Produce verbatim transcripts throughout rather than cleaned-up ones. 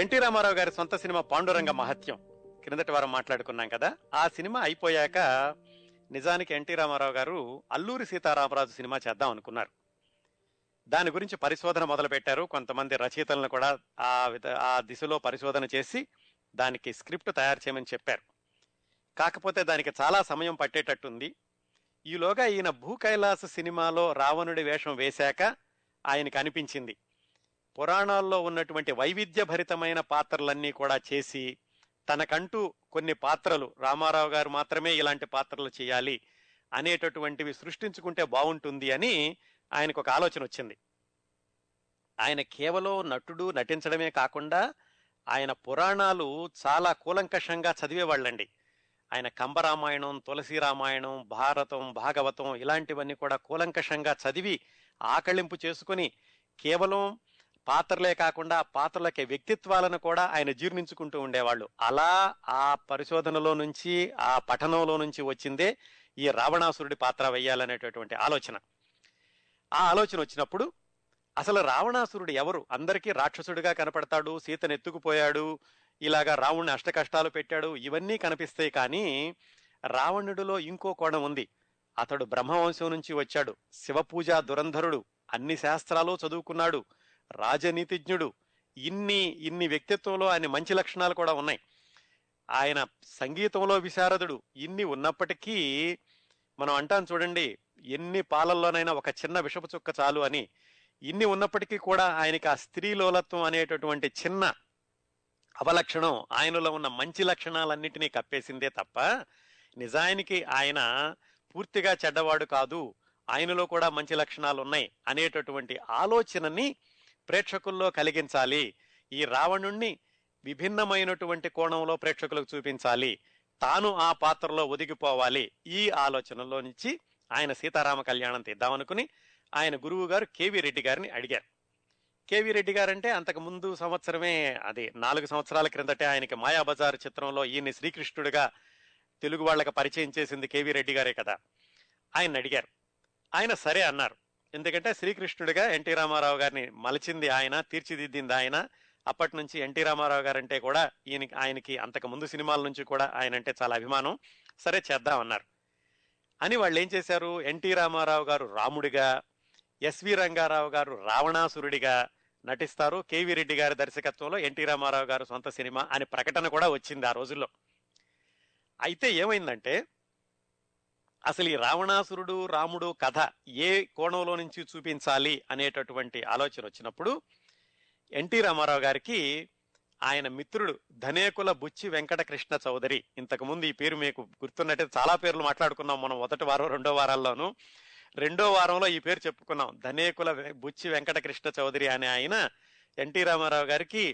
NT Ramarao గారి సొంత cinema Panduranga మహత్యం క్రిందటి వారం మాట్లాడుకున్నాం కదా. ఆ సినిమా అయిపోయాక నిజానికి ఎన్టీ రామారావు గారు అల్లూరి సీతారామరాజు సినిమా చేద్దాం అనుకున్నారు. దాని గురించి పరిశోధన మొదలుపెట్టారు. కొంతమంది రచయితలను కూడా ఆ ఆ దిశలో పరిశోధన చేసి దానికి స్క్రిప్ట్ తయారు చేయమని చెప్పారు. కాకపోతే దానికి చాలా సమయం పట్టేటట్టుంది. ఈలోగా ఈయన భూకైలాస సినిమాలో రావణుడి వేషం వేశాక ఆయనకు అనిపించింది, పురాణాల్లో ఉన్నటువంటి వైవిధ్యభరితమైన పాత్రలన్నీ కూడా చేసి తనకంటూ కొన్ని పాత్రలు, రామారావు గారు మాత్రమే ఇలాంటి పాత్రలు చేయాలి అనేటటువంటివి సృష్టించుకుంటే బాగుంటుంది అని ఆయనకు ఒక ఆలోచన వచ్చింది. ఆయన కేవలం నటుడు, నటించడమే కాకుండా ఆయన పురాణాలు చాలా కూలంకషంగా చదివేవాళ్ళండి. ఆయన కంభరామాయణం, తులసి రామాయణం, భారతం, భాగవతం ఇలాంటివన్నీ కూడా కూలంకషంగా చదివి ఆకళింపు చేసుకుని కేవలం పాత్రలే కాకుండా పాత్రలకే వ్యక్తిత్వాలను కూడా ఆయన జీర్ణించుకుంటూ ఉండేవాళ్ళు. అలా ఆ పరిశోధనలో నుంచి, ఆ పఠనంలో నుంచి వచ్చిందే ఈ రావణాసురుడి పాత్ర వేయాలనేటటువంటి ఆలోచన. ఆ ఆలోచన వచ్చినప్పుడు అసలు రావణాసురుడు ఎవరు? అందరికీ రాక్షసుడిగా కనపడతాడు, సీతను ఎత్తుకుపోయాడు, ఇలాగా రావణుని అష్ట కష్టాలు పెట్టాడు, ఇవన్నీ కనిపిస్తాయి. కానీ రావణుడిలో ఇంకో కోణం ఉంది. అతడు బ్రహ్మవంశం నుంచి వచ్చాడు, శివపూజా దురంధరుడు, అన్ని శాస్త్రాలు చదువుకున్నాడు, రాజనీతిజ్ఞుడు, ఇన్ని ఇన్ని వ్యక్తిత్వంలో ఆయన మంచి లక్షణాలు కూడా ఉన్నాయి. ఆయన సంగీతంలో విశారదుడు. ఇన్ని ఉన్నప్పటికీ మనం అంటాం చూడండి, ఎన్ని పాలల్లోనైనా ఒక చిన్న విషపు చుక్క చాలు అని. ఇన్ని ఉన్నప్పటికీ కూడా ఆయనకి ఆ స్త్రీలోలత్వం అనేటటువంటి చిన్న అవలక్షణం ఆయనలో ఉన్న మంచి లక్షణాలన్నింటినీ కప్పేసిందే తప్ప నిజానికి ఆయన పూర్తిగా చెడ్డవాడు కాదు, ఆయనలో కూడా మంచి లక్షణాలు ఉన్నాయి అనేటటువంటి ఆలోచనని ప్రేక్షకుల్లో కలిగించాలి. ఈ రావణుణ్ణి విభిన్నమైనటువంటి కోణంలో ప్రేక్షకులకు చూపించాలి, తాను ఆ పాత్రలో ఒదిగిపోవాలి. ఈ ఆలోచనలో నుంచి ఆయన సీతారామ కళ్యాణం తీద్దామనుకుని ఆయన గురువు గారు కేవీ రెడ్డి గారిని అడిగారు. కేవీ రెడ్డి గారంటే అంతకు ముందు సంవత్సరమే, అదే నాలుగు సంవత్సరాల క్రిందటే ఆయనకి మాయాబజార్ చిత్రంలో ఈయన్ని శ్రీకృష్ణుడిగా తెలుగు వాళ్ళకి పరిచయం చేసింది కేవీ రెడ్డి గారే కదా. ఆయన అడిగారు, ఆయన సరే అన్నారు. ఎందుకంటే శ్రీకృష్ణుడిగా ఎన్టీ రామారావు గారిని మలిచింది ఆయన, తీర్చిదిద్దింది ఆయన. అప్పటి నుంచి ఎన్టీ రామారావు గారంటే కూడా ఈయన ఆయనకి అంతకు ముందు సినిమాల నుంచి కూడా ఆయన అంటే చాలా అభిమానం. సరే చేద్దాం అన్నారు అని వాళ్ళు ఏం చేశారు, ఎన్టీ రామారావు గారు రాముడిగా, ఎస్వి రంగారావు గారు రావణాసురుడిగా నటిస్తారు. కేవీ రెడ్డి గారి దర్శకత్వంలో ఎన్టీ రామారావు గారు సొంత సినిమా అనే ప్రకటన కూడా వచ్చింది ఆ రోజుల్లో. అయితే ఏమైందంటే అసలు ఈ రావణాసురుడు, రాముడు కథ ఏ కోణంలో నుంచి చూపించాలి అనేటటువంటి ఆలోచన వచ్చినప్పుడు ఎన్టీ రామారావు గారికి ఆయన మిత్రుడు ధనేకుల బుచ్చి వెంకటకృష్ణ చౌదరి, ఇంతకుముందు ఈ పేరు మీకు గుర్తున్నట్టయితే చాలా పేర్లు మాట్లాడుకున్నాం మనం మొదటి వారం రెండో వారాల్లోనూ. రెండో వారంలో ఈ పేరు చెప్పుకున్నాం, ధనేకుల బుచ్చి వెంకటకృష్ణ చౌదరి అనే ఆయన ఎన్టీ రామారావు గారికి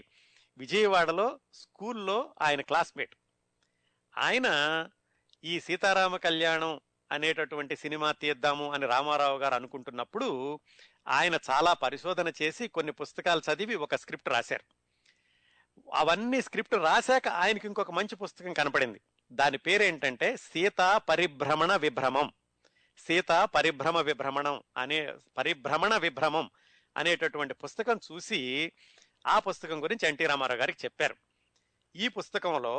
విజయవాడలో స్కూల్లో ఆయన క్లాస్మేట్. ఆయన ఈ సీతారామ కళ్యాణం అనేటటువంటి సినిమా తీద్దాము అని రామారావు గారు అనుకుంటున్నప్పుడు ఆయన చాలా పరిశోధన చేసి కొన్ని పుస్తకాలు చదివి ఒక స్క్రిప్ట్ రాశారు. అవన్నీ స్క్రిప్ట్ రాశాక ఆయనకి ఇంకొక మంచి పుస్తకం కనపడింది. దాని పేరేంటంటే సీతా పరిభ్రమణ విభ్రమం, సీత పరిభ్రమ విభ్రమణం అనే పరిభ్రమణ విభ్రమం అనేటటువంటి పుస్తకం చూసి ఆ పుస్తకం గురించి ఎన్టీ రామారావు గారికి చెప్పారు. ఈ పుస్తకంలో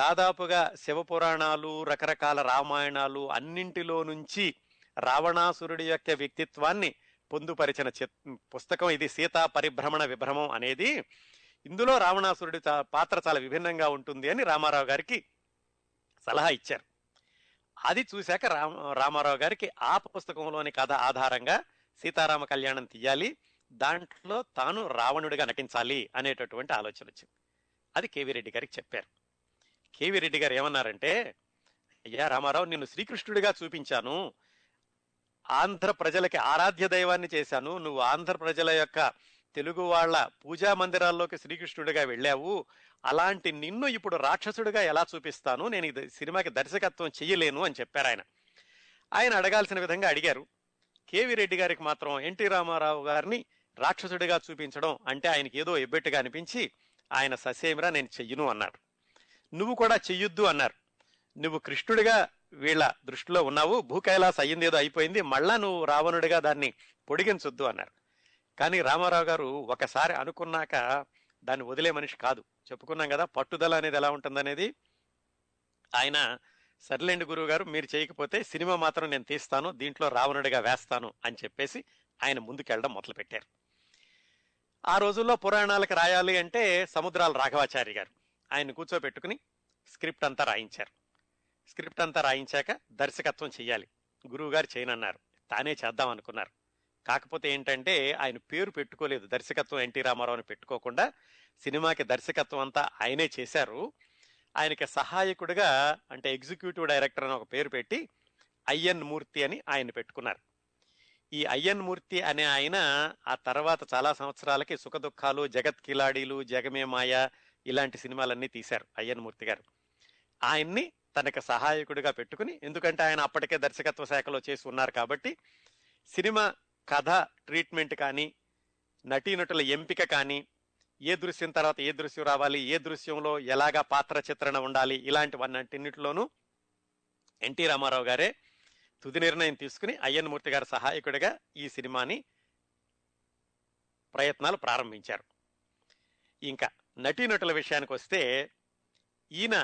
దాదాపుగా శివపురాణాలు, రకరకాల రామాయణాలు అన్నింటిలో నుంచి రావణాసురుడి యొక్క వ్యక్తిత్వాన్ని పొందుపరిచిన పుస్తకం ఇది సీతా పరిభ్రమణ విభ్రమం అనేది. ఇందులో రావణాసురుడి పాత్ర చాలా విభిన్నంగా ఉంటుంది అని రామారావు గారికి సలహా ఇచ్చారు. అది చూశాక రామ రామారావు గారికి ఆ పుస్తకంలోని కథ ఆధారంగా సీతారామ కళ్యాణం తీయాలి, దాంట్లో తాను రావణుడిగా నటించాలి అనేటటువంటి ఆలోచన వచ్చింది. అది కేవీ రెడ్డి గారికి చెప్పారు. కేవీ రెడ్డి గారు ఏమన్నారంటే, అయ్యా రామారావు, నిన్ను శ్రీకృష్ణుడిగా చూపించాను, ఆంధ్ర ప్రజలకి ఆరాధ్య దైవాన్ని చేశాను, నువ్వు ఆంధ్ర ప్రజల యొక్క తెలుగు వాళ్ళ పూజా మందిరాల్లోకి శ్రీకృష్ణుడిగా వెళ్ళావు, అలాంటి నిన్ను ఇప్పుడు రాక్షసుడిగా ఎలా చూపిస్తాను, నేను ఈ సినిమాకి దర్శకత్వం చెయ్యలేను అని చెప్పారు. ఆయన ఆయన అడగాల్సిన విధంగా అడిగారు. కేవీ రెడ్డి గారికి మాత్రం ఎన్టీ రామారావు గారిని రాక్షసుడిగా చూపించడం అంటే ఆయనకి ఏదో ఎబ్బెట్టుగా అనిపించి ఆయన ససేమిరా నేను చెయ్యను అన్నారు. నువ్వు కూడా చెయ్యొద్దు అన్నారు. నువ్వు కృష్ణుడిగా వీళ్ళ దృష్టిలో ఉన్నావు, భూకైలాస్ అయ్యింది ఏదో అయిపోయింది, మళ్ళా నువ్వు రావణుడిగా దాన్ని పొడిగించొద్దు అన్నారు. కానీ రామారావు గారు ఒకసారి అనుకున్నాక దాన్ని వదిలే మనిషి కాదు. చెప్పుకున్నాం కదా పట్టుదల అనేది ఎలా ఉంటుందనేది. ఆయన సర్లేండి గురువు గారు మీరు చేయకపోతే సినిమా మాత్రం నేను తీస్తాను, దీంట్లో రావణుడిగా వేస్తాను అని చెప్పేసి ఆయన ముందుకెళ్ళడం మొదలుపెట్టారు. ఆ రోజుల్లో పురాణాలకు రాయాలి అంటే సముద్రాల రాఘవాచారి గారు ఆయన్ని కూర్చోబెట్టుకుని స్క్రిప్ట్ అంతా రాయించారు. స్క్రిప్ట్ అంతా రాయించాక దర్శకత్వం చేయాలి గురువుగారు చేయనన్నారు, తానే చేద్దాం అనుకున్నారు. కాకపోతే ఏంటంటే ఆయన పేరు పెట్టుకోలేదు, దర్శకత్వం ఎన్టీ రామారావుని పెట్టుకోకుండా సినిమాకి దర్శకత్వం అంతా ఆయనే చేశారు. ఆయనకి సహాయకుడిగా అంటే ఎగ్జిక్యూటివ్ డైరెక్టర్ అని ఒక పేరు పెట్టి అయ్యన్మూర్తి అని ఆయన పెట్టుకున్నారు. ఈ అయ్యన్మూర్తి అనే ఆయన ఆ తర్వాత చాలా సంవత్సరాలకి సుఖదుఖాలు, జగత్ కిలాడీలు, జగమే మాయ ఇలాంటి సినిమాలన్నీ తీశారు అయ్యన్మూర్తి గారు. ఆయన్ని తనకు సహాయకుడిగా పెట్టుకుని, ఎందుకంటే ఆయన అప్పటికే దర్శకత్వ శాఖలో చేసి ఉన్నారు కాబట్టి సినిమా కథ ట్రీట్మెంట్ కానీ, నటీనటుల ఎంపిక కానీ, ఏ దృశ్యం తర్వాత ఏ దృశ్యం రావాలి, ఏ దృశ్యంలో ఎలాగా పాత్ర చిత్రణ ఉండాలి, ఇలాంటివన్నిటిలోనూ ఎన్టీ రామారావు గారే తుది నిర్ణయం తీసుకుని అయ్యన్మూర్తి గారి సహాయకుడిగా ఈ సినిమాని ప్రయత్నాలు ప్రారంభించారు. ఇంకా నటీనటుల విషయానికి వస్తే ఈయన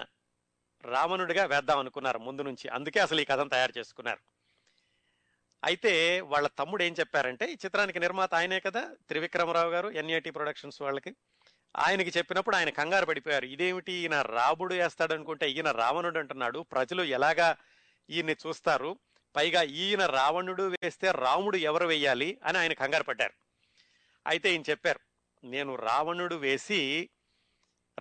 రావణుడిగా వేద్దాం అనుకున్నారు ముందు నుంచి, అందుకే అసలు ఈ కథను తయారు చేసుకున్నారు. అయితే వాళ్ళ తమ్ముడు ఏం చెప్పారంటే, ఈ చిత్రానికి నిర్మాత ఆయనే కదా త్రివిక్రమరావు గారు ఎన్ఐటి ప్రొడక్షన్స్ వాళ్ళకి, ఆయనకి చెప్పినప్పుడు ఆయన కంగారు పడిపోయారు. ఇదేమిటి ఈయన రాముడు వేస్తాడు అనుకుంటే ఈయన రావణుడు అంటున్నాడు, ప్రజలు ఎలాగా ఈయన్ని చూస్తారు, పైగా ఈయన రావణుడు వేస్తే రాముడు ఎవరు వేయాలి అని ఆయన కంగారు పడ్డారు. అయితే ఈయన చెప్పారు, నేను రావణుడు వేసి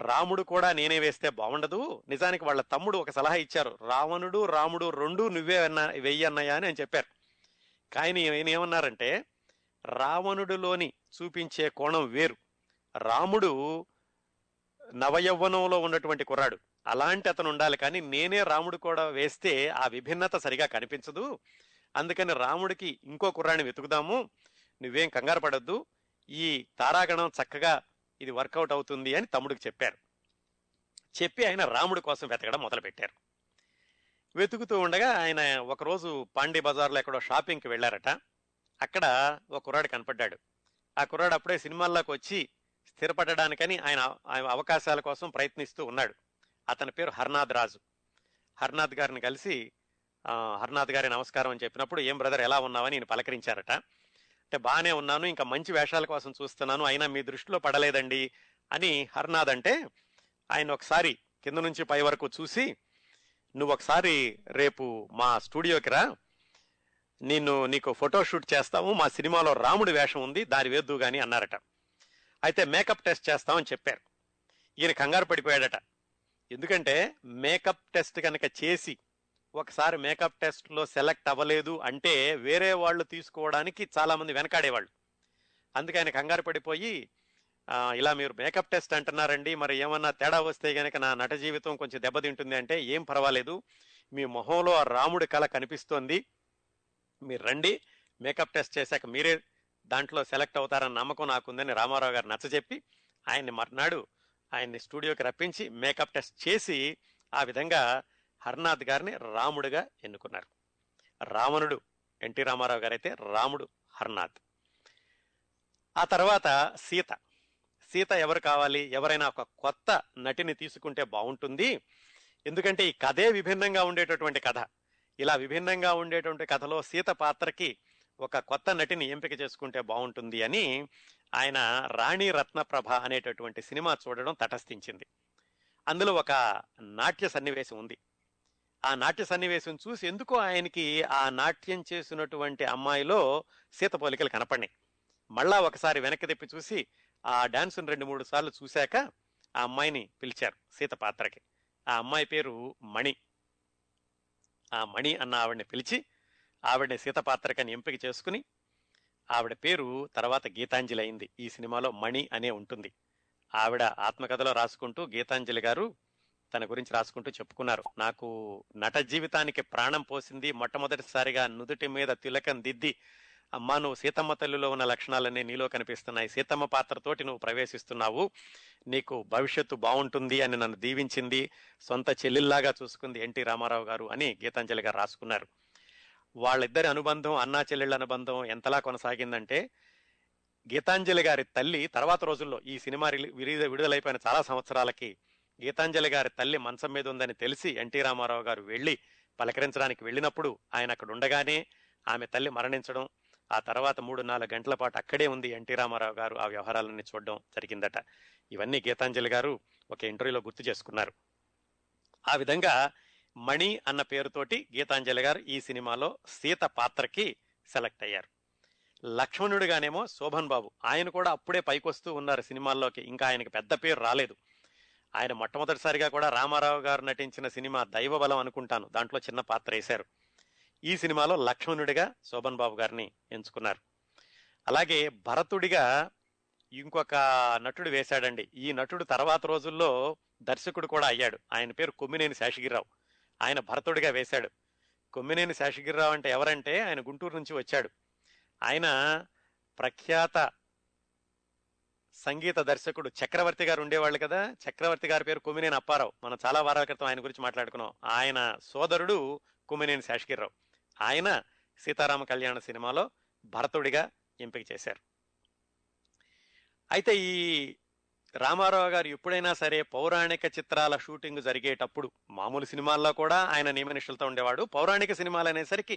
రాముడు కూడా నేనే వేస్తే బాగుండదు, నిజానికి వాళ్ళ తమ్ముడు ఒక సలహా ఇచ్చారు, రావణుడు రాముడు రెండు నువ్వే అన్నా వెయ్యన్నయ్యా అని ఆయన చెప్పారు. కానీ ఆయన ఏమన్నారంటే రావణుడిలోని చూపించే కోణం వేరు, రాముడు నవయవ్వనంలో ఉన్నటువంటి కుర్రాడు, అలాంటి అతను ఉండాలి, కానీ నేనే రాముడు కూడా వేస్తే ఆ విభిన్నత సరిగా కనిపించదు, అందుకని రాముడికి ఇంకో కుర్రాన్ని వెతుకుదాము, నువ్వేం కంగారు పడద్దు, ఈ తారాగణం చక్కగా ఇది వర్కౌట్ అవుతుంది అని తమ్ముడికి చెప్పారు. చెప్పి ఆయన రాముడి కోసం వెతకడం మొదలుపెట్టారు. వెతుకుతూ ఉండగా ఆయన ఒకరోజు పాండే బజార్లో ఎక్కడో షాపింగ్కి వెళ్ళారట. అక్కడ ఒక కుర్రాడు కనపడ్డాడు. ఆ కుర్రాడు అప్పుడే సినిమాల్లోకి వచ్చి స్థిరపడడానికని ఆయన అవకాశాల కోసం ప్రయత్నిస్తూ ఉన్నాడు. అతని పేరు హర్నాథ్ రాజు. హర్నాథ్ గారిని కలిసి హర్నాథ్ గారి నమస్కారం అని చెప్పినప్పుడు ఏం బ్రదర్ ఎలా ఉన్నావని నేను పలకరించారట. అంటే బాగానే ఉన్నాను, ఇంకా మంచి వేషాల కోసం చూస్తున్నాను, అయినా మీ దృష్టిలో పడలేదండి అని హర్నాథ్ అంటే, ఆయన ఒకసారి కింద నుంచి పై వరకు చూసి, నువ్వు ఒకసారి రేపు మా స్టూడియోకి రా, నేను నీకు ఫోటోషూట్ చేస్తాము, మా సినిమాలో రాముడి వేషం ఉంది, దాని వేద్దు కానీ అన్నారట. అయితే మేకప్ టెస్ట్ చేస్తామని చెప్పారు. ఈయన కంగారు పడిపోయాడట, ఎందుకంటే మేకప్ టెస్ట్ కనుక చేసి ఒకసారి మేకప్ టెస్ట్లో సెలెక్ట్ అవ్వలేదు అంటే వేరే వాళ్ళు తీసుకోవడానికి చాలామంది వెనకాడేవాళ్ళు. అందుకే ఆయన కంగారు పడిపోయి, ఇలా మీరు మేకప్ టెస్ట్ అంటున్నారండి, మరి ఏమన్నా తేడా వస్తే కనుక నా నట జీవితం కొంచెం దెబ్బతింటుంది అంటే, ఏం పర్వాలేదు, మీ మొహంలో ఆ రాముడి కళ కనిపిస్తోంది, మీరు రండి, మేకప్ టెస్ట్ చేశాక మీరే దాంట్లో సెలెక్ట్ అవుతారన్న నమ్మకం నాకుందని రామారావు గారు నచ్చజెప్పి ఆయన్ని మర్నాడు ఆయన్ని స్టూడియోకి రప్పించి మేకప్ టెస్ట్ చేసి ఆ విధంగా హర్నాథ్ గారిని రాముడుగా ఎన్నుకున్నారు. రావణుడు ఎన్టీ రామారావు గారైతే రాముడు హర్నాథ్. ఆ తర్వాత సీత సీత ఎవరు కావాలి, ఎవరైనా ఒక కొత్త నటిని తీసుకుంటే బాగుంటుంది, ఎందుకంటే ఈ కథే విభిన్నంగా ఉండేటటువంటి కథ. ఇలా విభిన్నంగా ఉండేటువంటి కథలో సీత పాత్రకి ఒక కొత్త నటిని ఎంపిక చేసుకుంటే బాగుంటుంది అని ఆయన రాణి రత్నప్రభ అనేటటువంటి సినిమా చూడడం తటస్థించింది. అందులో ఒక నాట్య సన్నివేశం ఉంది. ఆ నాట్య సన్నివేశం చూసి ఎందుకో ఆయనకి ఆ నాట్యం చేసినటువంటి అమ్మాయిలో సీత పోలికలు కనపడినాయి. మళ్ళా ఒకసారి వెనక్కి తిప్పి చూసి ఆ డాన్సును రెండు మూడు సార్లు చూశాక ఆ అమ్మాయిని పిలిచారు సీత పాత్రకి. ఆ అమ్మాయి పేరు మణి. ఆ మణి అన్న ఆవిడని పిలిచి ఆవిడని సీత పాత్రకని ఎంపిక చేసుకుని, ఆవిడ పేరు తర్వాత గీతాంజలి అయింది. ఈ సినిమాలో మణి అనే ఉంటుంది. ఆవిడ ఆత్మకథలో రాసుకుంటూ గీతాంజలి గారు తన గురించి రాసుకుంటూ చెప్పుకున్నారు, నాకు నట జీవితానికి ప్రాణం పోసింది, మొట్టమొదటిసారిగా నుదుటి మీద తిలకం దిద్ది, అమ్మా నువ్వు సీతమ్మ తల్లిలో ఉన్న లక్షణాలన్నీ నీలో కనిపిస్తున్నాయి, సీతమ్మ పాత్రతోటి నువ్వు ప్రవేశిస్తున్నావు, నీకు భవిష్యత్తు బాగుంటుంది అని నన్ను దీవించింది, సొంత చెల్లెల్లాగా చూసుకుంది ఎన్టీ రామారావు గారు అని గీతాంజలి గారు రాసుకున్నారు. వాళ్ళిద్దరి అనుబంధం, అన్నా చెల్లెళ్ళ అనుబంధం ఎంతలా కొనసాగిందంటే, గీతాంజలి గారి తల్లి తర్వాత రోజుల్లో, ఈ సినిమా విడుదలైపోయిన చాలా సంవత్సరాలకి గీతాంజలి గారి తల్లి మంచం మీద ఉందని తెలిసి ఎన్టీ రామారావు గారు వెళ్ళి పలకరించడానికి వెళ్ళినప్పుడు ఆయన అక్కడ ఉండగానే ఆమె తల్లి మరణించడం, ఆ తర్వాత మూడు నాలుగు గంటల పాటు అక్కడే ఉంది ఎన్టీ రామారావు గారు ఆ వ్యవహారాలన్నీ చూడడం జరిగిందట. ఇవన్నీ గీతాంజలి గారు ఒక ఇంటర్వ్యూలో గుర్తు చేసుకున్నారు. ఆ విధంగా మణి అన్న పేరుతోటి గీతాంజలి గారు ఈ సినిమాలో సీత పాత్రకి సెలెక్ట్ అయ్యారు. లక్ష్మణుడిగానేమో శోభన్ బాబు, ఆయన కూడా అప్పుడే పైకొస్తూ ఉన్నారు సినిమాల్లోకి, ఇంకా ఆయనకి పెద్ద పేరు రాలేదు. ఆయన మొట్టమొదటిసారిగా కూడా రామారావు గారు నటించిన సినిమా దైవబలం అనుకుంటాను, దాంట్లో చిన్న పాత్ర వేశారు. ఈ సినిమాలో లక్ష్మణుడిగా శోభన్ బాబు గారిని ఎంచుకున్నారు. అలాగే భరతుడిగా ఇంకొక నటుడు వేశాడండి. ఈ నటుడు తర్వాత రోజుల్లో దర్శకుడు కూడా అయ్యాడు. ఆయన పేరు కొమ్మినేని శేషగిరిరావు. ఆయన భరతుడిగా వేశాడు. కొమ్మినేని శేషగిరిరావు అంటే ఎవరంటే, ఆయన గుంటూరు నుంచి వచ్చాడు. ఆయన ప్రఖ్యాత సంగీత దర్శకుడు చక్రవర్తి గారు ఉండేవాళ్ళు కదా, చక్రవర్తి గారి పేరు కొమ్మినేని అప్పారావు. మనం చాలా వారాల క్రితం ఆయన గురించి మాట్లాడుకున్నాం. ఆయన సోదరుడు కొమ్మినేని శేషగిరిరావు. ఆయన సీతారామ కళ్యాణ సినిమాలో భరతుడిగా ఎంపిక చేశారు. అయితే ఈ రామారావు గారు ఎప్పుడైనా సరే పౌరాణిక చిత్రాల షూటింగ్ జరిగేటప్పుడు, మామూలు సినిమాల్లో కూడా ఆయన నియమనిష్టలతో ఉండేవాడు, పౌరాణిక సినిమాలు అనేసరికి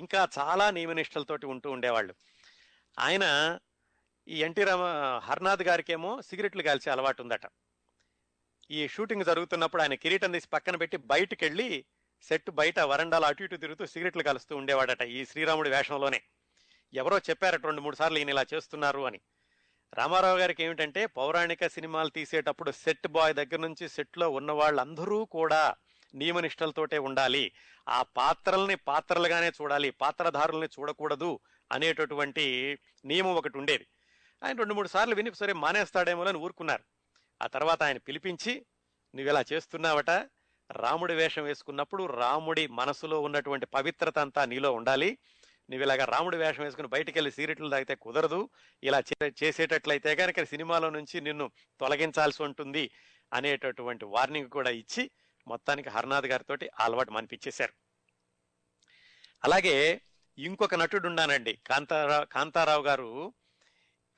ఇంకా చాలా నియమనిష్టలతోటి ఉంటూ ఉండేవాళ్ళు. ఆయన ఈ ఎన్టీ రామ హర్నాథ్ గారికేమో సిగరెట్లు కాల్చే అలవాటు ఉందట. ఈ షూటింగ్ జరుగుతున్నప్పుడు ఆయన కిరీటం తీసి పక్కన పెట్టి బయటకు వెళ్ళి సెట్ బయట వరండాలు అటు ఇటు తిరుగుతూ సిగరెట్లు కాలుస్తూ ఉండేవాడట. ఈ శ్రీరాముడి వేషంలోనే ఎవరో చెప్పారట రెండు మూడు సార్లు ఈయన ఇలా చేస్తున్నారు అని. రామారావు గారికి ఏమిటంటే, పౌరాణిక సినిమాలు తీసేటప్పుడు సెట్ బాయ్ దగ్గర నుంచి సెట్లో ఉన్న వాళ్ళందరూ కూడా నియమనిష్టలతోటే ఉండాలి, ఆ పాత్రల్ని పాత్రలుగానే చూడాలి, పాత్రధారుల్ని చూడకూడదు అనేటటువంటి నియమం ఒకటి ఉండేది. ఆయన రెండు మూడు సార్లు విని సరే మానేస్తాడేమో అని ఊరుకున్నారు. ఆ తర్వాత ఆయన పిలిపించి, నువ్వు ఇలా చేస్తున్నావట, రాముడి వేషం వేసుకున్నప్పుడు రాముడి మనసులో ఉన్నటువంటి పవిత్రత అంతా నీలో ఉండాలి, నువ్వు ఇలాగా రాముడి వేషం వేసుకుని బయటికి వెళ్ళి సిగరెట్లు తాగితే కుదరదు, ఇలా చేసేటట్లయితే కనుక సినిమాలో నుంచి నిన్ను తొలగించాల్సి ఉంటుంది అనేటటువంటి వార్నింగ్ కూడా ఇచ్చి మొత్తానికి హర్నాథ్ గారితో అలవాటు మనిపించేశారు. అలాగే ఇంకొక నటుడు ఉన్నానండి, కాంతారావు కాంతారావు గారు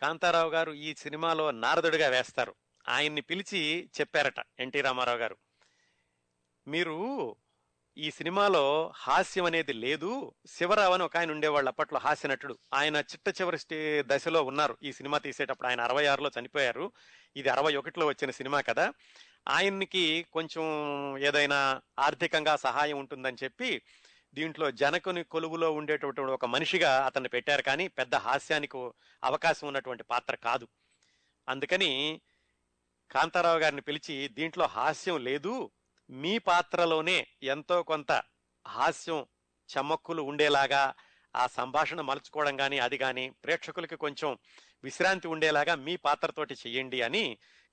కాంతారావు గారు ఈ సినిమాలో నారదుడిగా వేస్తారు. ఆయన్ని పిలిచి చెప్పారట ఎన్టీ రామారావు గారు, మీరు ఈ సినిమాలో హాస్యం అనేది లేదు. శివరావు అని ఒక ఆయన ఉండేవాళ్ళు అప్పట్లో హాస్య నటుడు, ఆయన చిట్ట చివరి స్టే దశలో ఉన్నారు ఈ సినిమా తీసేటప్పుడు. ఆయన అరవై ఆరులో చనిపోయారు. ఇది అరవై ఒకటిలో వచ్చిన సినిమా కదా. ఆయనకి కొంచెం ఏదైనా ఆర్థికంగా సహాయం ఉంటుందని చెప్పి దీంట్లో జనకుని కొలువులో ఉండేటటువంటి ఒక మనిషిగా అతన్ని పెట్టారు. కానీ పెద్ద హాస్యానికి అవకాశం ఉన్నటువంటి పాత్ర కాదు. అందుకని కాంతారావు గారిని పిలిచి, దీంట్లో హాస్యం లేదు, మీ పాత్రలోనే ఎంతో కొంత హాస్యం చమ్మక్కులు ఉండేలాగా ఆ సంభాషణ మలుచుకోవడం కానీ అది కానీ ప్రేక్షకులకి కొంచెం విశ్రాంతి ఉండేలాగా మీ పాత్రతోటి చెయ్యండి అని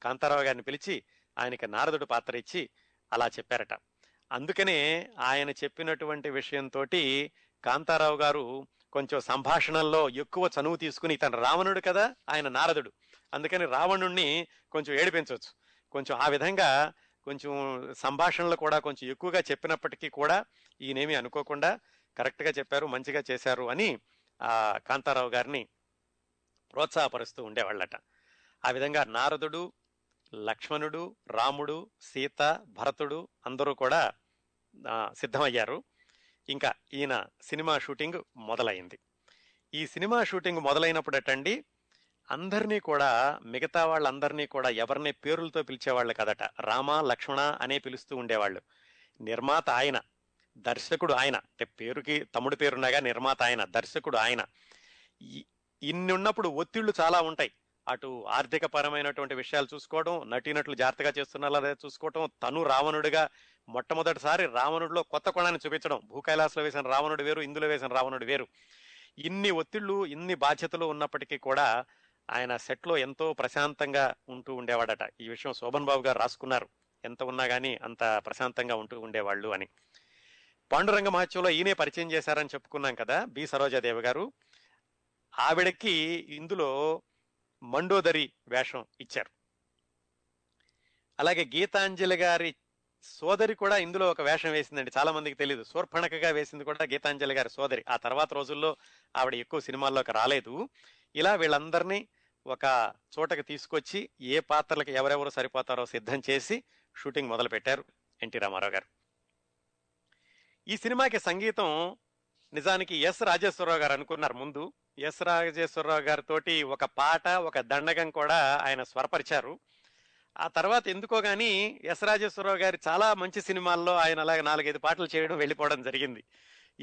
కాంతారావు గారిని పిలిచి ఆయనకి నారదుడు పాత్ర ఇచ్చి అలా చెప్పారట. అందుకనే ఆయన చెప్పినటువంటి విషయంతో కాంతారావు గారు కొంచెం సంభాషణల్లో ఎక్కువ చనువు తీసుకుని, తన రావణుడు కదా, ఆయన నారదుడు, అందుకని రావణుణ్ణి కొంచెం ఏడిపించవచ్చు, కొంచెం ఆ విధంగా కొంచెం సంభాషణలు కూడా కొంచెం ఎక్కువగా చెప్పినప్పటికీ కూడా ఈయనేమీ అనుకోకుండా కరెక్ట్గా చెప్పారు, మంచిగా చేశారు అని ఆ కాంతారావు గారిని ప్రోత్సాహపరుస్తూ ఉండేవాళ్ళట. ఆ విధంగా నారదుడు, లక్ష్మణుడు, రాముడు, సీత, భరతుడు అందరూ కూడా సిద్ధమయ్యారు. ఇంకా ఈయన సినిమా షూటింగ్ మొదలైంది. ఈ సినిమా షూటింగ్ మొదలైనప్పుడటండి అందరినీ కూడా, మిగతా వాళ్ళందరినీ కూడా ఎవరిని పేరులతో పిలిచేవాళ్ళు కదట, రామ లక్ష్మణ అనే పిలుస్తూ ఉండేవాళ్ళు. నిర్మాత ఆయన, దర్శకుడు ఆయన, అంటే పేరుకి తమ్ముడు పేరున్నాగా, నిర్మాత ఆయన, దర్శకుడు ఆయన. ఇన్ని ఉన్నప్పుడు ఒత్తిళ్లు చాలా ఉంటాయి. అటు ఆర్థిక పరమైనటువంటి విషయాలు చూసుకోవడం, నటీనటులు జాగ్రత్తగా చేస్తున్నారా లేదా చూసుకోవటం, తను రావణుడిగా మొట్టమొదటిసారి రావణుడిలో కొత్త కోణాన్ని చూపించడం. భూకైలాసలో వేసిన రావణుడు వేరు, ఇందులో వేసిన రావణుడు వేరు. ఇన్ని ఒత్తిళ్లు, ఇన్ని బాధ్యతలు ఉన్నప్పటికీ కూడా ఆయన సెట్లో ఎంతో ప్రశాంతంగా ఉంటూ ఉండేవాడట. ఈ విషయం శోభన్ బాబు గారు రాసుకున్నారు, ఎంత ఉన్నా కానీ అంత ప్రశాంతంగా ఉంటూ ఉండేవాళ్ళు అని. పాండురంగ మహాత్యంలో ఈయనే పరిచయం చేశారని చెప్పుకున్నాం కదా, బి సరోజాదేవి గారు. ఆవిడకి ఇందులో మండోదరి వేషం ఇచ్చారు. అలాగే గీతాంజలి గారి సోదరి కూడా ఇందులో ఒక వేషం వేసిందండి, చాలా మందికి తెలియదు. శూర్పణఖగా వేసింది కూడా గీతాంజలి గారి సోదరి. ఆ తర్వాత రోజుల్లో ఆవిడ ఎక్కువ సినిమాల్లోకి రాలేదు. ఇలా వీళ్ళందరినీ ఒక చోటకి తీసుకొచ్చి ఏ పాత్రలకు ఎవరెవరు సరిపోతారో సిద్ధం చేసి షూటింగ్ మొదలు పెట్టారు ఎన్టీ రామారావు గారు. ఈ సినిమాకి సంగీతం నిజానికి ఎస్ రాజేశ్వరరావు గారు అనుకున్నారు ముందు. ఎస్ రాజేశ్వరరావు గారితోటి ఒక పాట, ఒక దండకం కూడా ఆయన స్వరపరిచారు. ఆ తర్వాత ఎందుకో కానీ ఎస్ రాజేశ్వరరావు గారి చాలా మంచి సినిమాల్లో ఆయన అలాగే నాలుగైదు పాటలు చేయడం, వెళ్ళిపోవడం జరిగింది.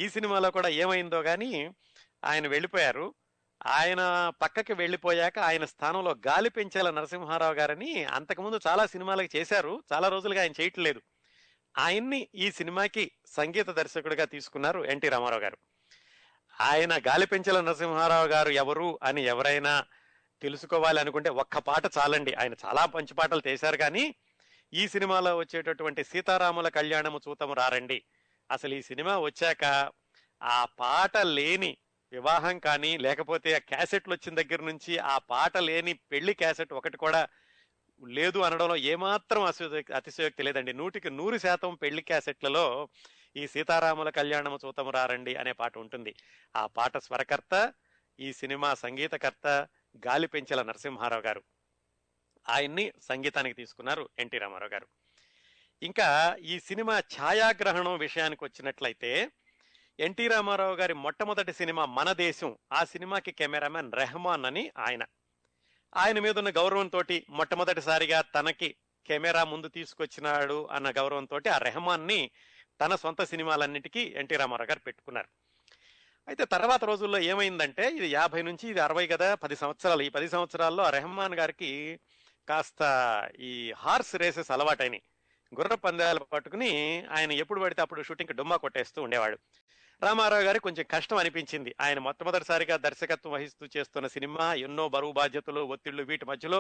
ఈ సినిమాలో కూడా ఏమైందో కానీ ఆయన వెళ్ళిపోయారు. ఆయన పక్కకి వెళ్ళిపోయాక ఆయన స్థానంలో గాలి పెంచేల నరసింహారావు గారని అంతకుముందు చాలా సినిమాలకు చేశారు, చాలా రోజులుగా ఆయన చేయట్లేదు. ఆయన్ని ఈ సినిమాకి సంగీత దర్శకుడిగా తీసుకున్నారు ఎన్టీ రామారావు గారు. ఆయన గాలి పెంచేల నరసింహారావు గారు ఎవరు అని ఎవరైనా తెలుసుకోవాలి అనుకుంటే ఒక్క పాట చాలండి. ఆయన చాలా మంచి పాటలు చేశారు, కానీ ఈ సినిమాలో వచ్చేటటువంటి సీతారాముల కళ్యాణము చూతము రారండి. అసలు ఈ సినిమా వచ్చాక ఆ పాట లేని వివాహం కానీ, లేకపోతే ఆ క్యాసెట్లు వచ్చిన దగ్గర నుంచి ఆ పాట లేని పెళ్లి క్యాసెట్ ఒకటి కూడా లేదు అనడంలో ఏమాత్రం అతిశయోక్తి లేదండి. నూటికి నూరు శాతం పెళ్లి క్యాసెట్లలో ఈ సీతారాముల కళ్యాణము చూతము రారండి అనే పాట ఉంటుంది. ఆ పాట స్వరకర్త, ఈ సినిమా సంగీతకర్త గాలి పెంచెల నరసింహారావు గారు. ఆయన్ని సంగీతానికి తీసుకున్నారు ఎన్టీ రామారావు గారు. ఇంకా ఈ సినిమా ఛాయాగ్రహణం విషయానికి వచ్చినట్లయితే ఎన్టీ రామారావు గారి మొట్టమొదటి సినిమా మన దేశం. ఆ సినిమాకి కెమెరామెన్ రెహమాన్ అని ఆయన. ఆయన మీద ఉన్న గౌరవంతో మొట్టమొదటిసారిగా తనకి కెమెరా ముందు తీసుకొచ్చినాడు అన్న గౌరవంతో ఆ రెహమాన్ని తన సొంత సినిమాలన్నిటికీ ఎన్టీ రామారావు గారు పెట్టుకున్నారు. అయితే తర్వాత రోజుల్లో ఏమైందంటే, ఇది యాభై నుంచి ఇది అరవై కదా, పది సంవత్సరాలు. ఈ పది సంవత్సరాల్లో రెహమాన్ గారికి కాస్త ఈ హార్స్ రేసెస్ అలవాటైనవి. గుర్ర పందాలు పట్టుకుని ఆయన ఎప్పుడు పడితే అప్పుడు షూటింగ్కి డొమ్మా కొట్టేస్తూ ఉండేవాడు. రామారావు గారికి కొంచెం కష్టం అనిపించింది. ఆయన మొట్టమొదటిసారిగా దర్శకత్వం వహిస్తూ చేస్తున్న సినిమా, ఎన్నో బరువు బాధ్యతలు, ఒత్తిళ్లు, వీటి మధ్యలో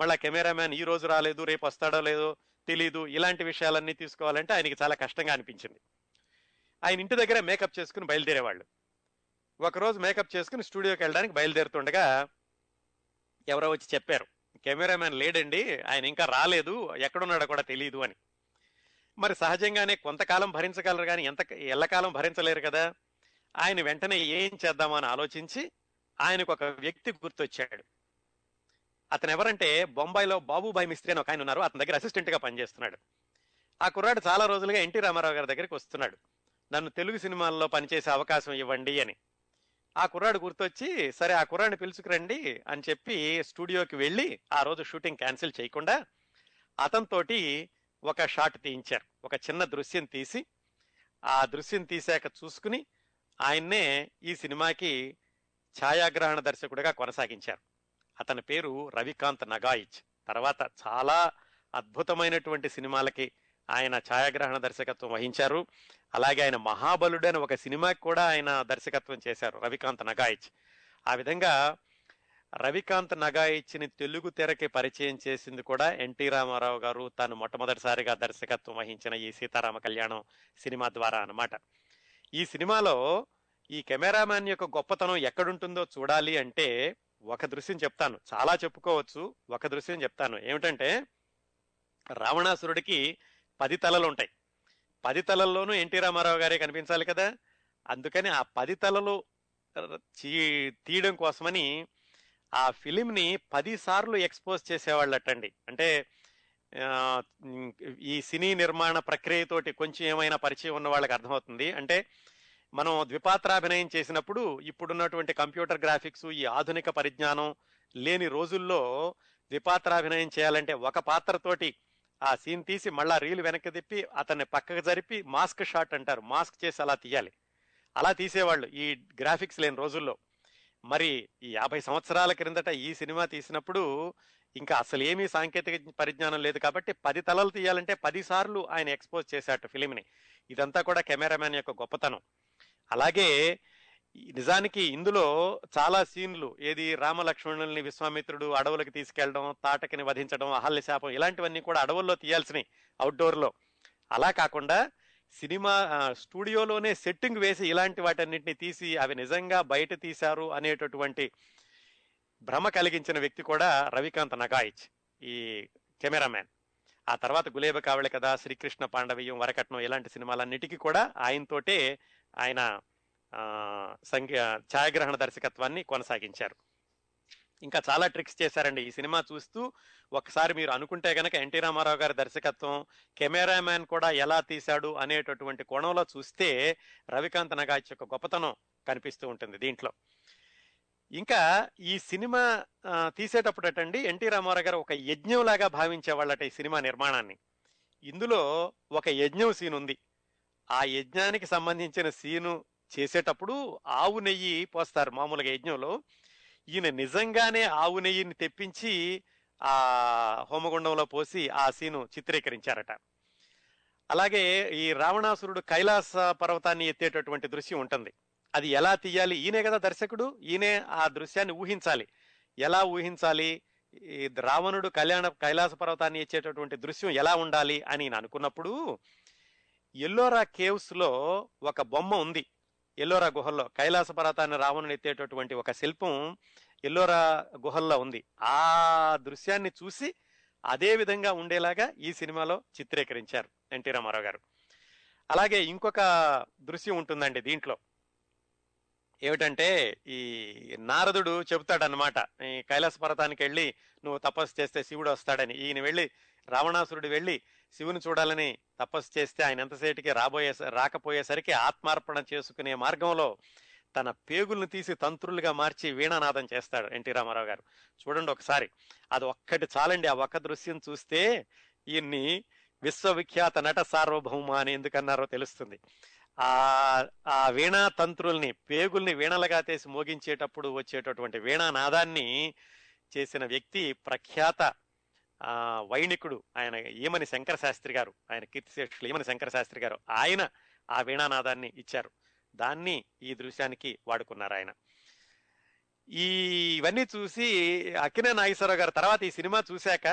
మళ్ళీ కెమెరామ్యాన్ ఈ రోజు రాలేదు, రేపు వస్తాడో లేదో తెలీదు, ఇలాంటి విషయాలన్నీ తీసుకోవాలంటే ఆయనకి చాలా కష్టంగా అనిపించింది. ఆయన ఇంటి దగ్గరే మేకప్ చేసుకుని బయలుదేరేవాళ్ళు. ఒకరోజు మేకప్ చేసుకుని స్టూడియోకి వెళ్ళడానికి బయలుదేరుతుండగా ఎవరో వచ్చి చెప్పారు, కెమెరామెన్ లేడండి, ఆయన ఇంకా రాలేదు, ఎక్కడున్నాడో కూడా తెలియదు అని. మరి సహజంగానే కొంతకాలం భరించగలరు, కానీ ఎంత ఎల్లకాలం భరించలేరు కదా. ఆయన వెంటనే ఏం చేద్దామని ఆలోచించి ఆయనకు ఒక వ్యక్తి గుర్తొచ్చాడు. అతను ఎవరంటే బొంబాయిలో బాబుభాయ్ మిస్త్రీ అని ఒక ఆయన ఉన్నారు, అతని దగ్గర అసిస్టెంట్గా పనిచేస్తున్నాడు. ఆ కుర్రాడు చాలా రోజులుగా ఎన్టీ రామారావు గారి దగ్గరికి వస్తున్నాడు, నన్ను తెలుగు సినిమాల్లో పనిచేసే అవకాశం ఇవ్వండి అని. ఆ కుర్రాడు గుర్తొచ్చి సరే ఆ కుర్రాడిని పిలుచుకురండి అని చెప్పి స్టూడియోకి వెళ్ళి ఆ రోజు షూటింగ్ క్యాన్సిల్ చేయకుండా అతనితోటి ఒక షాట్ తీయించారు. ఒక చిన్న దృశ్యం తీసి ఆ దృశ్యం తీసాక చూసుకుని ఆయన్నే ఈ సినిమాకి ఛాయాగ్రహణ దర్శకుడిగా కొనసాగించారు. అతని పేరు రవికాంత్ నగాయిచ్. తర్వాత చాలా అద్భుతమైనటువంటి సినిమాలకి ఆయన ఛాయాగ్రహణ దర్శకత్వం వహించారు. అలాగే ఆయన మహాబలుడు అని ఒక సినిమాకి కూడా ఆయన దర్శకత్వం చేశారు, రవికాంత్ నగాయిచ్. ఆ విధంగా రవికాంత్ నగాయిచ్ని తెలుగు తెరకి పరిచయం చేసింది కూడా ఎన్టీ రామారావు గారు తాను మొట్టమొదటిసారిగా దర్శకత్వం వహించిన ఈ సీతారామ కళ్యాణం సినిమా ద్వారా అన్నమాట. ఈ సినిమాలో ఈ కెమెరామ్యాన్ యొక్క గొప్పతనం ఎక్కడుంటుందో చూడాలి అంటే ఒక దృశ్యం చెప్తాను, చాలా చెప్పుకోవచ్చు, ఒక దృశ్యం చెప్తాను. ఏమిటంటే రావణాసురుడికి పది తలలు ఉంటాయి, పది తలల్లోనూ ఎన్టీ రామారావు గారే కనిపించాలి కదా. అందుకని ఆ పది తలలు తీయడం కోసమని ఆ ఫిలింని పది సార్లు ఎక్స్పోజ్ చేసేవాళ్ళు అట్టండి. అంటే ఈ సినీ నిర్మాణ ప్రక్రియతోటి కొంచెం ఏమైనా పరిచయం ఉన్న వాళ్ళకి అర్థమవుతుంది. అంటే మనం ద్విపాత్రాభినయం చేసినప్పుడు ఇప్పుడున్నటువంటి కంప్యూటర్ గ్రాఫిక్స్, ఈ ఆధునిక పరిజ్ఞానం లేని రోజుల్లో ద్విపాత్రాభినయం చేయాలంటే ఒక పాత్రతోటి ఆ సీన్ తీసి మళ్ళా రీల్ వెనక్కి తిప్పి అతన్ని పక్కకు జరిపి మాస్క్ షాట్ అంటారు, మాస్క్ చేసి అలా తీయాలి. అలా తీసేవాళ్ళు ఈ గ్రాఫిక్స్ లేని రోజుల్లో. మరి ఈ యాభై సంవత్సరాల క్రిందట ఈ సినిమా తీసినప్పుడు ఇంకా అసలు ఏమీ సాంకేతిక పరిజ్ఞానం లేదు కాబట్టి పది తలలు తీయాలంటే పది సార్లు ఆయన ఎక్స్పోజ్ చేశాట ఫిలింని. ఇదంతా కూడా కెమెరామెన్ యొక్క గొప్పతనం. అలాగే నిజానికి ఇందులో చాలా సీన్లు, ఏది రామలక్ష్మణుల్ని విశ్వామిత్రుడు అడవులకు తీసుకెళ్లడం, తాటకిని వధించడం, అహల్య శాపం, ఇలాంటివన్నీ కూడా అడవుల్లో తీయాల్సినవి అవుట్డోర్లో. అలా కాకుండా సినిమా స్టూడియోలోనే సెట్టింగ్ వేసి ఇలాంటి వాటన్నింటినీ తీసి అవి నిజంగా బయట తీశారు అనేటటువంటి భ్రమ కలిగించిన వ్యక్తి కూడా రవికాంత్ నగాయిచ్, ఈ కెమెరామ్యాన్. ఆ తర్వాత గులేబ కావళి కదా, శ్రీకృష్ణ పాండవీయం, వరకట్నం ఇలాంటి సినిమాలన్నిటికీ కూడా ఆయనతోటే ఆయన సంగీ ఛాయాగ్రహణ దర్శకత్వాన్ని కొనసాగించారు. ఇంకా చాలా ట్రిక్స్ చేశారండి. ఈ సినిమా చూస్తూ ఒకసారి మీరు అనుకుంటే కనుక ఎన్టీ రామారావు గారి దర్శకత్వం, కెమెరామ్యాన్ కూడా ఎలా తీశాడు అనేటటువంటి కోణంలో చూస్తే రవికాంత్ నగాయిచ్ యొక్క గొప్పతనం కనిపిస్తూ ఉంటుంది దీంట్లో. ఇంకా ఈ సినిమా తీసేటప్పుడు అటండి ఎన్టీ రామారావు గారు ఒక యజ్ఞంలాగా భావించేవాళ్ళట ఈ సినిమా నిర్మాణాన్ని. ఇందులో ఒక యజ్ఞం సీన్ ఉంది. ఆ యజ్ఞానికి సంబంధించిన సీను చేసేటప్పుడు ఆవు నెయ్యి పోస్తారు మామూలుగా యజ్ఞంలో. ఈయన నిజంగానే ఆవు నెయ్యిని తెప్పించి ఆ హోమగుండంలో పోసి ఆ సీను చిత్రీకరించారట. అలాగే ఈ రావణాసురుడు కైలాస పర్వతాన్ని ఎత్తేటటువంటి దృశ్యం ఉంటుంది. అది ఎలా తీయాలి, ఈయనే కదా దర్శకుడు, ఈయనే ఆ దృశ్యాన్ని ఊహించాలి. ఎలా ఊహించాలి, ఈ రావణుడు కళ్యాణ కైలాస పర్వతాన్ని ఎత్తేటటువంటి దృశ్యం ఎలా ఉండాలి అని నేను అనుకున్నప్పుడు ఎల్లోరా కేవ్స్లో ఒక బొమ్మ ఉంది. ఎల్లోరా గుహల్లో కైలాస పర్వతాన్ని రావణుని ఎత్తేటటువంటి ఒక శిల్పం ఎల్లోరా గుహల్లో ఉంది. ఆ దృశ్యాన్ని చూసి అదే విధంగా ఉండేలాగా ఈ సినిమాలో చిత్రీకరించారు ఎన్టీ రామారావు గారు. అలాగే ఇంకొక దృశ్యం ఉంటుందండి దీంట్లో. ఏమిటంటే ఈ నారదుడు చెబుతాడనమాట, ఈ కైలాస పర్వతానికి వెళ్ళి నువ్వు తపస్సు చేస్తే శివుడు వస్తాడని. ఈయన వెళ్ళి రావణాసురుడు వెళ్ళి శివుని చూడాలని తపస్సు చేస్తే ఆయన ఎంతసేటికి రాబోయే రాకపోయేసరికి ఆత్మార్పణ చేసుకునే మార్గంలో తన పేగులను తీసి తంత్రులుగా మార్చి వీణానాదం చేస్తాడు ఎన్టీ రామారావు గారు. చూడండి ఒకసారి, అది ఒక్కటి చాలండి. ఆ ఒక్క దృశ్యం చూస్తే ఈయన్ని విశ్వవిఖ్యాత నట సార్వభౌమ అని ఎందుకన్నారో తెలుస్తుంది. ఆ ఆ వీణా తంత్రుల్ని, పేగుల్ని వీణలుగా తీసి మోగించేటప్పుడు వచ్చేటటువంటి వీణానాదాన్ని చేసిన వ్యక్తి ప్రఖ్యాత వైణికుడు ఆయన ఏమని శంకర శాస్త్రి గారు, ఆయన కీర్తిశేషులు ఏమని శంకర శాస్త్రి గారు. ఆయన ఆ వీణానాదాన్ని ఇచ్చారు, దాన్ని ఈ దృశ్యానికి వాడుకున్నారు ఆయన. ఈ ఇవన్నీ చూసి అక్కినేని నాగేశ్వరరావు గారు తర్వాత ఈ సినిమా చూశాక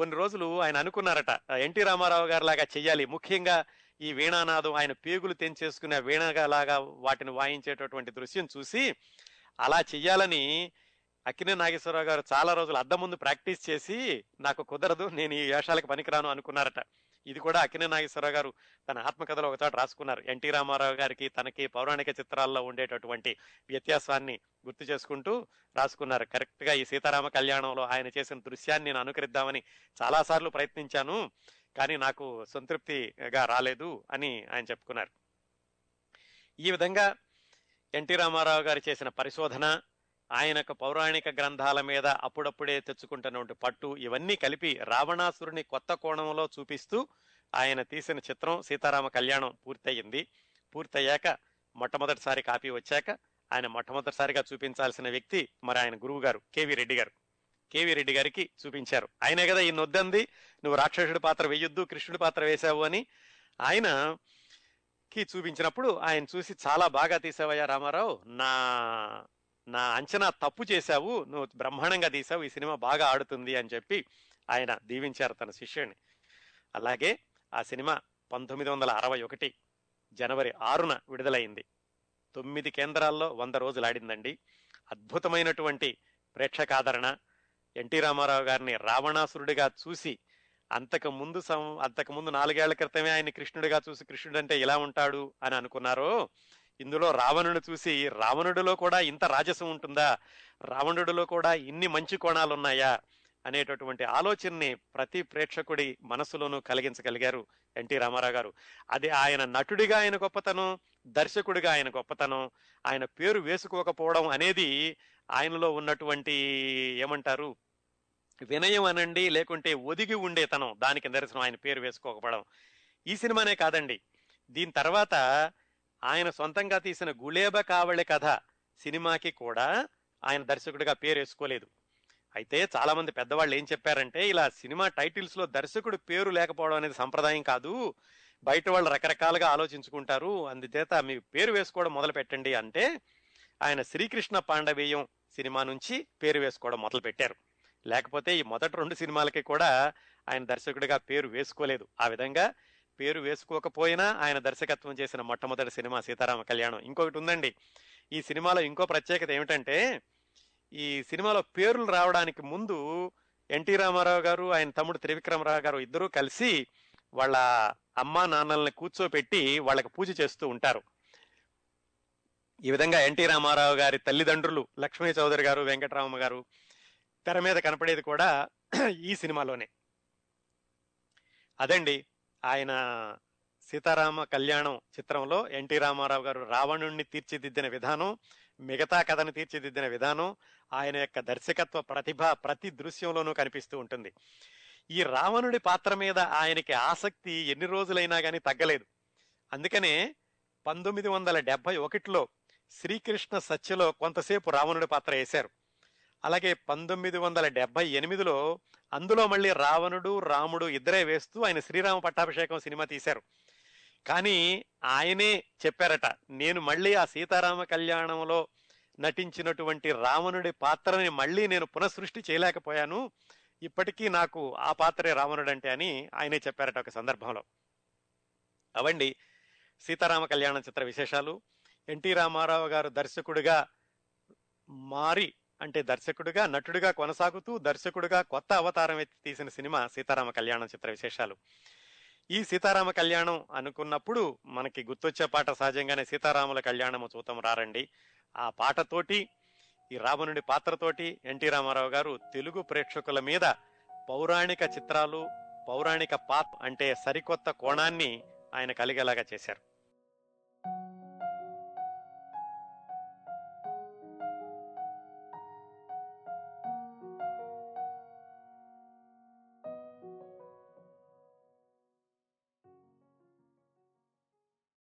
కొన్ని రోజులు ఆయన అనుకున్నారట, ఎన్టీ రామారావు గారు లాగా చెయ్యాలి, ముఖ్యంగా ఈ వీణానాదం ఆయన పేగులు తెంచేసుకునే వీణగా లాగా వాటిని వాయించేటటువంటి దృశ్యం చూసి అలా చెయ్యాలని అక్కినేని నాగేశ్వరరావు గారు చాలా రోజులు అద్దం ముందు ప్రాక్టీస్ చేసి నాకు కుదరదు, నేను ఈ వేషాలకు పనికిరాను అనుకున్నారట. ఇది కూడా అక్కినేని నాగేశ్వరరావు గారు తన ఆత్మకథలో ఒకచోట రాసుకున్నారు. ఎన్టీ రామారావు గారికి తనకి పౌరాణిక చిత్రాల్లో ఉండేటటువంటి వ్యత్యాసాన్ని గుర్తు చేసుకుంటూ రాసుకున్నారు. కరెక్ట్గా ఈ సీతారామ కళ్యాణంలో ఆయన చేసిన దృశ్యాన్ని నేను అనుకరిద్దామని చాలాసార్లు ప్రయత్నించాను, కానీ నాకు సంతృప్తిగా రాలేదు అని ఆయన చెప్పుకున్నారు. ఈ విధంగా ఎన్టీ రామారావు గారు చేసిన పరిశోధన, ఆయనకు పౌరాణిక గ్రంథాల మీద అప్పుడప్పుడే తెచ్చుకుంటున్నటువంటి పట్టు, ఇవన్నీ కలిపి రావణాసురుని కొత్త కోణంలో చూపిస్తూ ఆయన తీసిన చిత్రం సీతారామ కళ్యాణం పూర్తయింది. పూర్తయ్యాక మొట్టమొదటిసారి కాపీ వచ్చాక ఆయన మొట్టమొదటిసారిగా చూపించాల్సిన వ్యక్తి మరి ఆయన గురువు గారు కేవీ రెడ్డి గారు. కేవీ రెడ్డి గారికి చూపించారు. ఆయనే కదా ఈయన వద్దంది, నువ్వు రాక్షసుడి పాత్ర వేయొద్దు, కృష్ణుడి పాత్ర వేశావు అని ఆయనకి చూపించినప్పుడు ఆయన చూసి చాలా బాగా తీసావయ్యా రామారావు, నా నా అంచనా తప్పు చేశావు, నువ్వు బ్రహ్మాండంగా తీసావు, ఈ సినిమా బాగా ఆడుతుంది అని చెప్పి ఆయన దీవించారు తన శిష్యుడిని. అలాగే ఆ సినిమా పంతొమ్మిది వందల అరవై ఒకటి జనవరి ఆరున విడుదలైంది. తొమ్మిది కేంద్రాల్లో వంద రోజులు ఆడిందండి. అద్భుతమైనటువంటి ప్రేక్షకాదరణ. ఎన్టీ రామారావు గారిని రావణాసురుడిగా చూసి, అంతకుముందు సం అంతకుముందు నాలుగేళ్ల క్రితమే ఆయన కృష్ణుడిగా చూసి కృష్ణుడు అంటే ఇలా ఉంటాడు అని అనుకున్నారో, ఇందులో రావణుడు చూసి రావణుడిలో కూడా ఇంత రాజసం ఉంటుందా, రావణుడిలో కూడా ఇన్ని మంచి కోణాలు ఉన్నాయా అనేటటువంటి ఆలోచనని ప్రతి ప్రేక్షకుడి మనసులోనూ కలిగించగలిగారు ఎన్టీ రామారావు గారు. అది ఆయన నటుడిగా ఆయన గొప్పతనం, దర్శకుడిగా ఆయన గొప్పతనం. ఆయన పేరు వేసుకోకపోవడం అనేది ఆయనలో ఉన్నటువంటి ఏమంటారు వినయం అనండి, లేకుంటే ఒదిగి ఉండేతనం, దానికి నిదర్శనం ఆయన పేరు వేసుకోకపోవడం. ఈ సినిమానే కాదండి, దీని తర్వాత ఆయన సొంతంగా తీసిన గులేబ కావళి కథ సినిమాకి కూడా ఆయన దర్శకుడిగా పేరు వేసుకోలేదు. అయితే చాలామంది పెద్దవాళ్ళు ఏం చెప్పారంటే, ఇలా సినిమా టైటిల్స్లో దర్శకుడి పేరు లేకపోవడం అనేది సంప్రదాయం కాదు, బయట వాళ్ళు రకరకాలుగా ఆలోచించుకుంటారు, అందుచేత మీ పేరు వేసుకోవడం మొదలు పెట్టండి అంటే ఆయన శ్రీకృష్ణ పాండవేయం సినిమా నుంచి పేరు వేసుకోవడం మొదలుపెట్టారు. లేకపోతే ఈ మొదటి రెండు సినిమాలకి కూడా ఆయన దర్శకుడిగా పేరు వేసుకోలేదు. ఆ విధంగా పేరు వేసుకోకపోయినా ఆయన దర్శకత్వం చేసిన మొట్టమొదటి సినిమా సీతారామ కళ్యాణం. ఇంకొకటి ఉందండి ఈ సినిమాలో, ఇంకో ప్రత్యేకత ఏమిటంటే ఈ సినిమాలో పేర్లు రావడానికి ముందు ఎన్టీ రామారావు గారు ఆయన తమ్ముడు త్రివిక్రమరావు గారు ఇద్దరూ కలిసి వాళ్ళ అమ్మా నాన్నల్ని కూర్చోపెట్టి వాళ్ళకి పూజ చేస్తూ ఉంటారు. ఈ విధంగా ఎన్టీ రామారావు గారి తల్లిదండ్రులు లక్ష్మీ చౌదరి గారు, వెంకటరామ గారు తెర మీద కనపడేది కూడా ఈ సినిమాలోనే. అదండి ఆయన సీతారామ కళ్యాణం చిత్రంలో ఎన్టీ రామారావు గారు రావణుణ్ణి తీర్చిదిద్దిన విధానం, మిగతా కథను తీర్చిదిద్దిన విధానం, ఆయన యొక్క దర్శకత్వ ప్రతిభ ప్రతి దృశ్యంలోనూ కనిపిస్తూ ఉంటుంది. ఈ రావణుడి పాత్ర మీద ఆయనకి ఆసక్తి ఎన్ని రోజులైనా కానీ తగ్గలేదు. అందుకనే పంతొమ్మిది వందల డెబ్బై ఒకటిలో శ్రీకృష్ణ సత్యలో కొంతసేపు రావణుడి పాత్ర వేశారు. అలాగే పంతొమ్మిది వందల డెబ్బై ఎనిమిదిలో అందులో మళ్ళీ రావణుడు రాముడు ఇద్దరే వేస్తూ ఆయన శ్రీరామ పట్టాభిషేకం సినిమా తీశారు. కానీ ఆయనే చెప్పారట, నేను మళ్ళీ ఆ సీతారామ కళ్యాణంలో నటించినటువంటి రావణుడి పాత్రని మళ్ళీ నేను పునఃసృష్టి చేయలేకపోయాను, ఇప్పటికీ నాకు ఆ పాత్రే రావణుడు అంటే అని ఆయనే చెప్పారట ఒక సందర్భంలో. అవండి సీతారామ కళ్యాణం చిత్ర విశేషాలు. ఎన్టీ రామారావు గారు దర్శకుడిగా మారి, అంటే దర్శకుడిగా నటుడిగా కొనసాగుతూ దర్శకుడిగా కొత్త అవతారం ఎత్తి తీసిన సినిమా సీతారామ కళ్యాణం చిత్ర విశేషాలు. ఈ సీతారామ కళ్యాణం అనుకున్నప్పుడు మనకి గుర్తొచ్చే పాట సహజంగానే సీతారాముల కళ్యాణము చూతం రారండి. ఆ పాటతోటి, ఈ రావణుడి పాత్రతోటి ఎన్టీ రామారావు గారు తెలుగు ప్రేక్షకుల మీద పౌరాణిక చిత్రాలు, పౌరాణిక పాత్ర అంటే సరికొత్త కోణాన్ని ఆయన కలిగేలాగా చేశారు.